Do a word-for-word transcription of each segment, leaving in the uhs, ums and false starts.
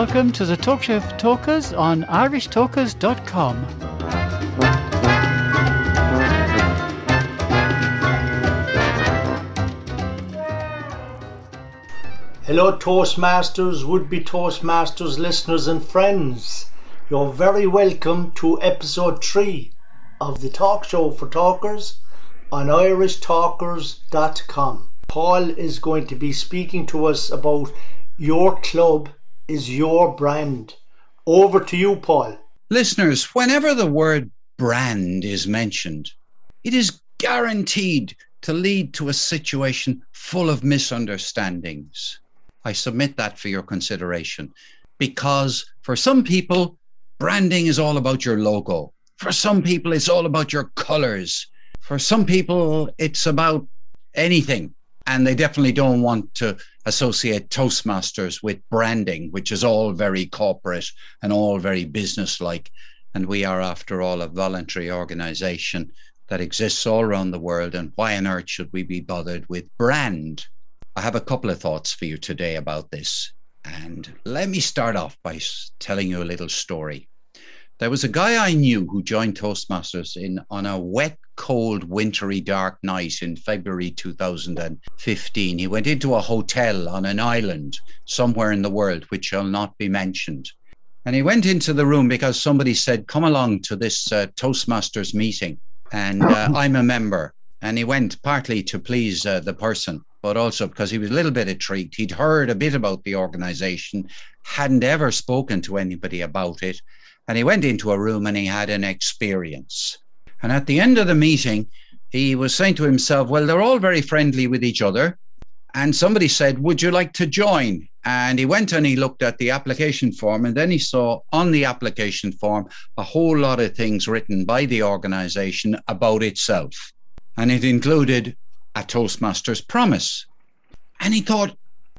welcome to the Talk Show for Talkers on Irish Talkers dot com. Hello Toastmasters, would-be Toastmasters listeners and friends. You're very welcome to episode three of the Talk Show for Talkers on Irish Talkers dot com. Paul is going to be speaking to us about your club is your brand. Over to you, Paul. Listeners, whenever the word brand is mentioned, it is guaranteed to lead to a situation full of misunderstandings. I submit that for your consideration, because for some people, branding is all about your logo. For some people, it's all about your colors. For some people, it's about anything. And they definitely don't want to associate Toastmasters with branding, which is all very corporate and all very business-like. And we are, after all, a voluntary organization that exists all around the world. And why on earth should we be bothered with brand? I have a couple of thoughts for you today about this. And let me start off by telling you a little story. There was a guy I knew who joined Toastmasters in on a wet, cold, wintry, dark night in February two thousand fifteen. He went into a hotel on an island somewhere in the world, which shall not be mentioned. And he went into the room because somebody said, come along to this uh, Toastmasters meeting. And uh, I'm a member. And he went partly to please uh, the person, but also because he was a little bit intrigued. He'd heard a bit about the organization, hadn't ever spoken to anybody about it. And he went into a room and he had an experience. And at the end of the meeting, he was saying to himself, well, they're all very friendly with each other. And somebody said, would you like to join? And he went and he looked at the application form, and then he saw on the application form a whole lot of things written by the organization about itself. And it included a Toastmasters promise. And he thought,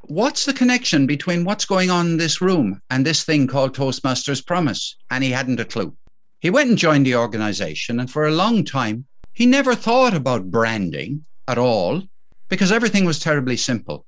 what's the connection between what's going on in this room and this thing called Toastmasters promise? And he hadn't a clue. He went and joined the organization, and for a long time, he never thought about branding at all, because everything was terribly simple.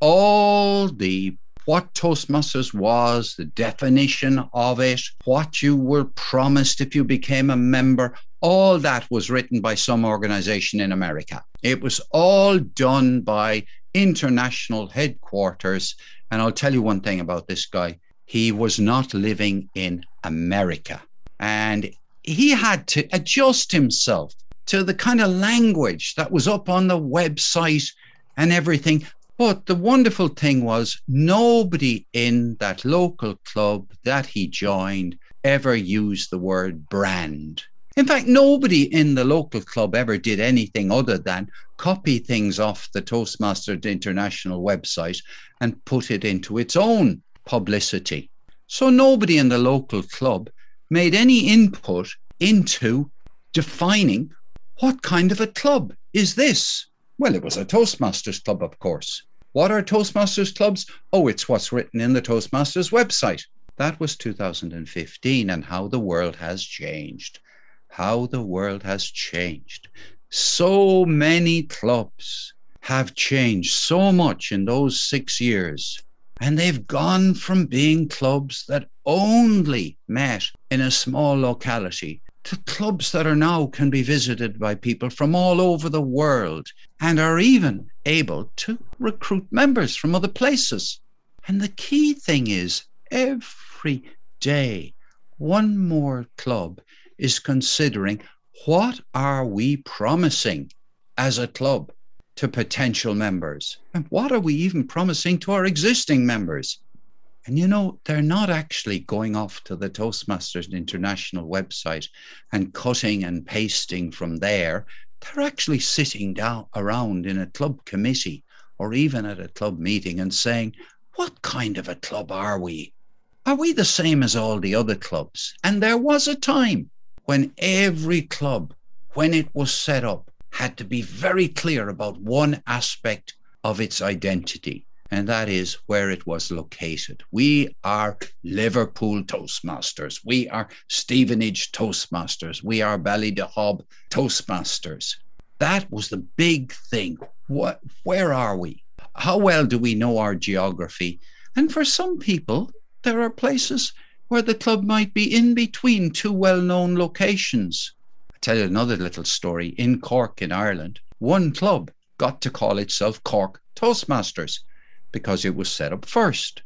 All the what Toastmasters was, the definition of it, what you were promised if you became a member, all that was written by some organization in America. It was all done by international headquarters. And I'll tell you one thing about this guy. He was not living in America. And he had to adjust himself to the kind of language that was up on the website and everything. But the wonderful thing was nobody in that local club that he joined ever used the word brand. In fact, nobody in the local club ever did anything other than copy things off the Toastmasters International website and put it into its own publicity. So nobody in the local club made any input into defining what kind of a club is this. Well, it was a Toastmasters club, of course. What are Toastmasters clubs? Oh, it's what's written in the Toastmasters website. That was two thousand fifteen, and how the world has changed. How the world has changed. So many clubs have changed so much in those six years. And they've gone from being clubs that only met in a small locality to clubs that are now can be visited by people from all over the world and are even able to recruit members from other places. And the key thing is every day, one more club is considering, what are we promising as a club to potential members? And what are we even promising to our existing members? And you know, they're not actually going off to the Toastmasters International website and cutting and pasting from there. They're actually sitting down around in a club committee or even at a club meeting and saying, what kind of a club are we? Are we the same as all the other clubs? And there was a time when every club, when it was set up, had to be very clear about one aspect of its identity, and that is where it was located. We are Liverpool Toastmasters. We are Stevenage Toastmasters. We are Ballydehob Toastmasters. That was the big thing. What, where are we? How well do we know our geography? And for some people, there are places where the club might be in between two well-known locations. I'll tell you another little story. In Cork, in Ireland, one club got to call itself Cork Toastmasters because it was set up first.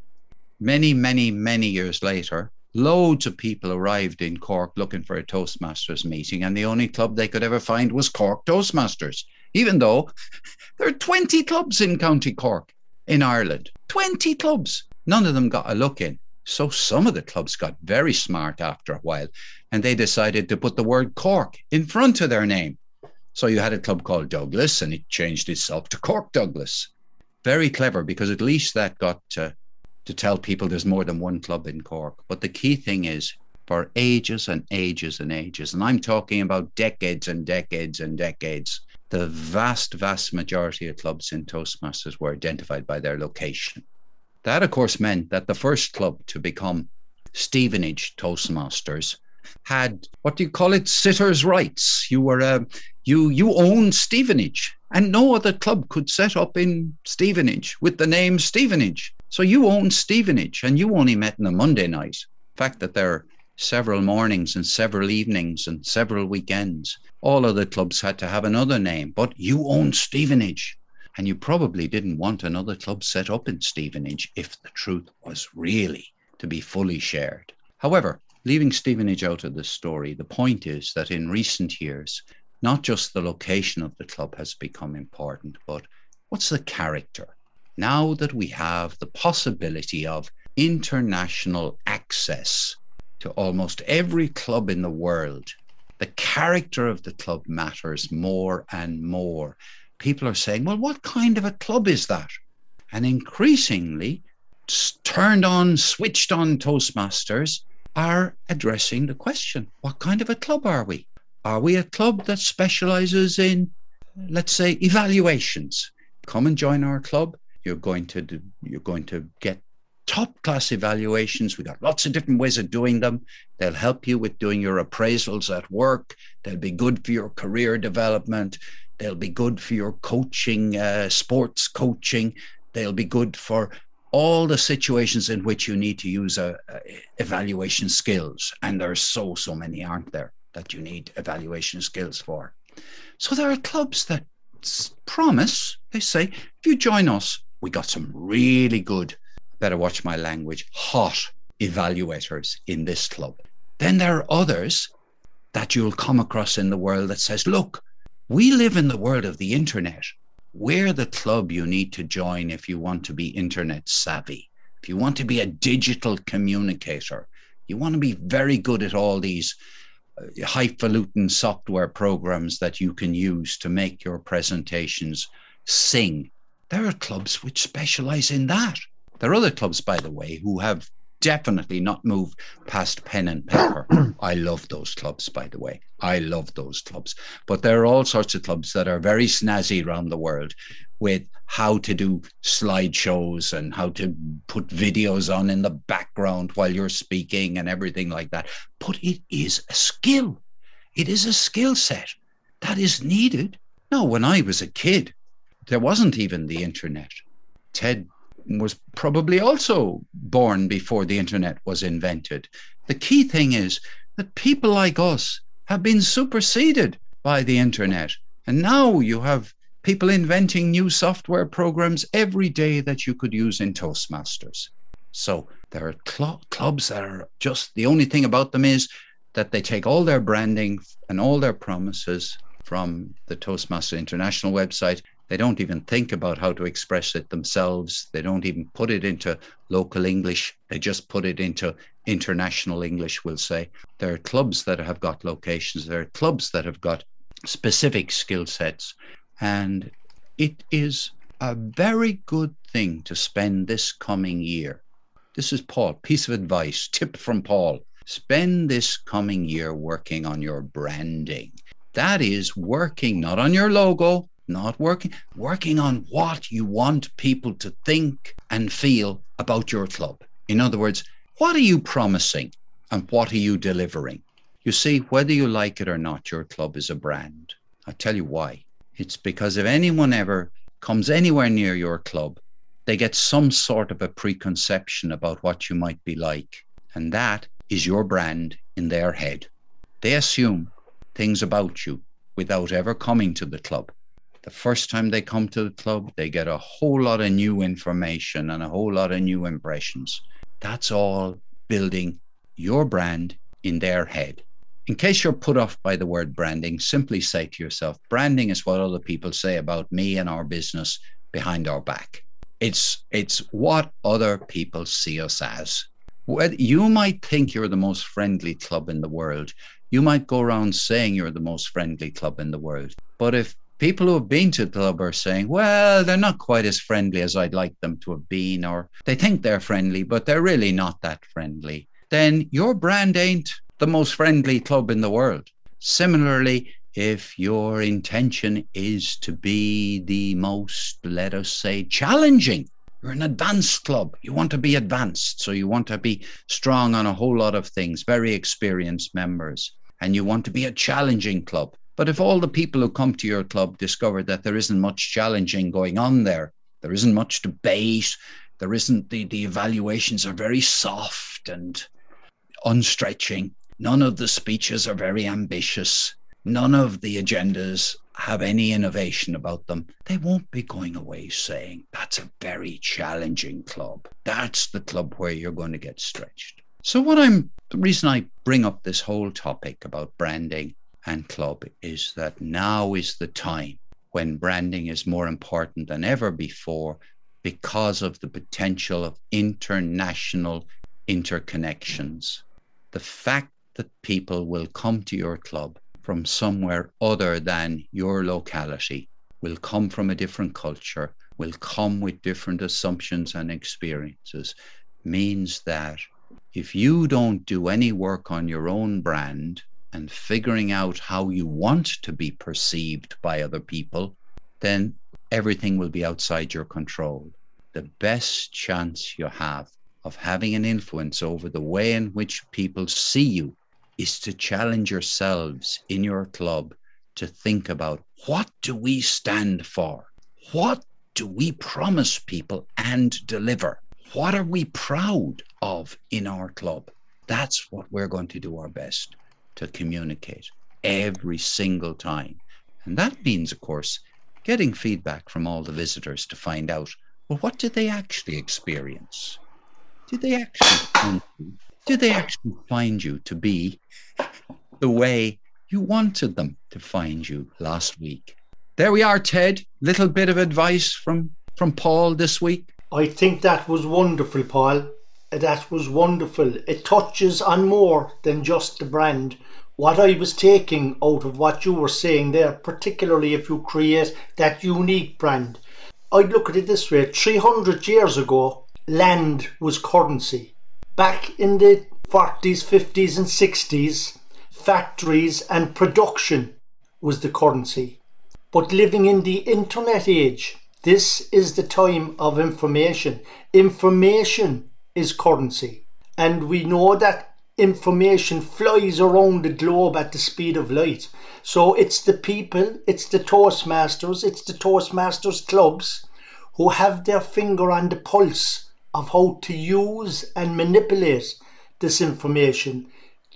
Many, many, many years later, loads of people arrived in Cork looking for a Toastmasters meeting, and the only club they could ever find was Cork Toastmasters, even though there are twenty clubs in County Cork in Ireland. twenty clubs. None of them got a look in. So some of the clubs got very smart after a while, and they decided to put the word Cork in front of their name. So you had a club called Douglas, and it changed itself to Cork Douglas. Very clever, because at least that got uh, to tell people there's more than one club in Cork. But the key thing is, for ages and ages and ages, and I'm talking about decades and decades and decades, the vast, vast majority of clubs in Toastmasters were identified by their location. That, of course, meant that the first club to become Stevenage Toastmasters had, what do you call it, sitters' rights. You were, uh, you, you owned Stevenage, and no other club could set up in Stevenage with the name Stevenage. So you owned Stevenage, and you only met on a Monday night. The fact that there are several mornings and several evenings and several weekends, all other clubs had to have another name, but you owned Stevenage. And you probably didn't want another club set up in Stevenage if the truth was really to be fully shared. However, leaving Stevenage out of this story, the point is that in recent years, not just the location of the club has become important, but what's the character? Now that we have the possibility of international access to almost every club in the world, the character of the club matters more and more. People are saying, well, what kind of a club is that? And increasingly, turned on, switched on Toastmasters are addressing the question, what kind of a club are we? Are we a club that specializes in, let's say, evaluations? Come and join our club. You're going to, do, you're going to get top-class evaluations. We've got lots of different ways of doing them. They'll help you with doing your appraisals at work. They'll be good for your career development. They'll be good for your coaching, uh, sports coaching. They'll be good for all the situations in which you need to use uh, uh, evaluation skills. And there are so, so many, aren't there, that you need evaluation skills for. So there are clubs that promise, they say, if you join us, we got some really good, better watch my language, hot evaluators in this club. Then there are others that you'll come across in the world that says, look, we live in the world of the internet. We're the club you need to join if you want to be internet savvy, if you want to be a digital communicator, you want to be very good at all these highfalutin software programs that you can use to make your presentations sing. There are clubs which specialize in that. There are other clubs, by the way, who have definitely not moved past pen and paper. I love those clubs, by the way. I love those clubs. But there are all sorts of clubs that are very snazzy around the world with how to do slideshows and how to put videos on in the background while you're speaking and everything like that. But it is a skill. It is a skill set that is needed. Now, when I was a kid, there wasn't even the internet. TED was probably also born before the internet was invented. The key thing is that people like us have been superseded by the internet. And now you have people inventing new software programs every day that you could use in Toastmasters. So there are cl- clubs that are just, the only thing about them is that they take all their branding and all their promises from the Toastmasters International website. They don't even think about how to express it themselves. They don't even put it into local English. They just put it into international English, we'll say. There are clubs that have got locations. There are clubs that have got specific skill sets. And it is a very good thing to spend this coming year. This is Paul, piece of advice, tip from Paul. Spend this coming year working on your branding. That is working not on your logo, not working, working on what you want people to think and feel about your club. In other words, what are you promising and what are you delivering? You see, whether you like it or not, your club is a brand. I'll tell you why. It's because if anyone ever comes anywhere near your club, they get some sort of a preconception about what you might be like. And that is your brand in their head. They assume things about you without ever coming to the club. The first time they come to the club, they get a whole lot of new information and a whole lot of new impressions. That's all building your brand in their head. In case you're put off by the word branding, simply say to yourself, branding is what other people say about me and our business behind our back. It's, it's what other people see us as. Well, you might think you're the most friendly club in the world. You might go around saying you're the most friendly club in the world. But if people who have been to the club are saying, well, they're not quite as friendly as I'd like them to have been, or they think they're friendly, but they're really not that friendly, then your brand ain't the most friendly club in the world. Similarly, if your intention is to be the most, let us say, challenging, you're an advanced club, you want to be advanced, so you want to be strong on a whole lot of things, very experienced members, and you want to be a challenging club. But if all the people who come to your club discover that there isn't much challenging going on there, there isn't much debate, there isn't, the, the evaluations are very soft and unstretching, none of the speeches are very ambitious, none of the agendas have any innovation about them, they won't be going away saying, that's a very challenging club. That's the club where you're going to get stretched. So what I'm, the reason I bring up this whole topic about branding and club is that now is the time when branding is more important than ever before because of the potential of international interconnections. The fact that people will come to your club from somewhere other than your locality, will come from a different culture, will come with different assumptions and experiences, means that if you don't do any work on your own brand and figuring out how you want to be perceived by other people, then everything will be outside your control. The best chance you have of having an influence over the way in which people see you is to challenge yourselves in your club to think about, what do we stand for? What do we promise people and deliver? What are we proud of in our club? That's what we're going to do our best to communicate every single time. And that means, of course, getting feedback from all the visitors to find out, well, what did they actually experience? Did they actually... Did they actually find you to be the way you wanted them to find you last week? There we are, Ted. Little bit of advice from, from Paul this week. I think that was wonderful, Paul. That was wonderful. It touches on more than just the brand. What I was taking out of what you were saying there, particularly if you create that unique brand. I'd look at it this way. three hundred years ago, land was currency. Back in the forties, fifties and sixties, factories and production was the currency. But living in the internet age, this is the time of information. Information is currency. And we know that information flies around the globe at the speed of light. So it's the people, it's the Toastmasters, it's the Toastmasters clubs who have their finger on the pulse of how to use and manipulate this information.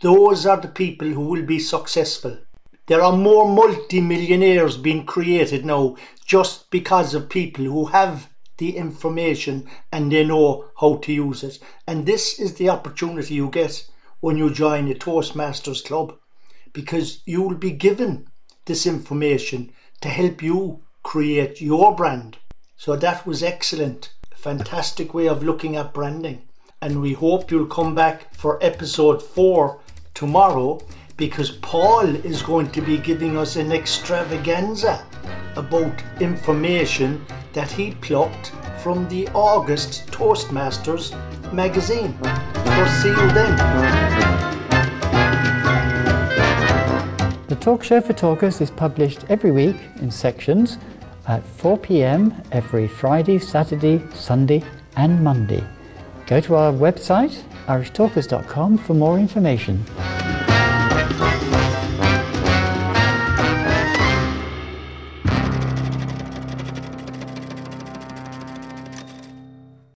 Those are the people who will be successful. There are more multi-millionaires being created now just because of people who have the information and they know how to use it. And this is the opportunity you get when you join a Toastmasters club, because you will be given this information to help you create your brand. So that was excellent. Fantastic way of looking at branding, and we hope you'll come back for episode four tomorrow, because Paul is going to be giving us an extravaganza about information that he plucked from the August Toastmasters magazine. So see you then. The Talk Show for Talkers is published every week in sections at four p m every Friday, Saturday, Sunday and Monday. Go to our website, irish talkers dot com, for more information.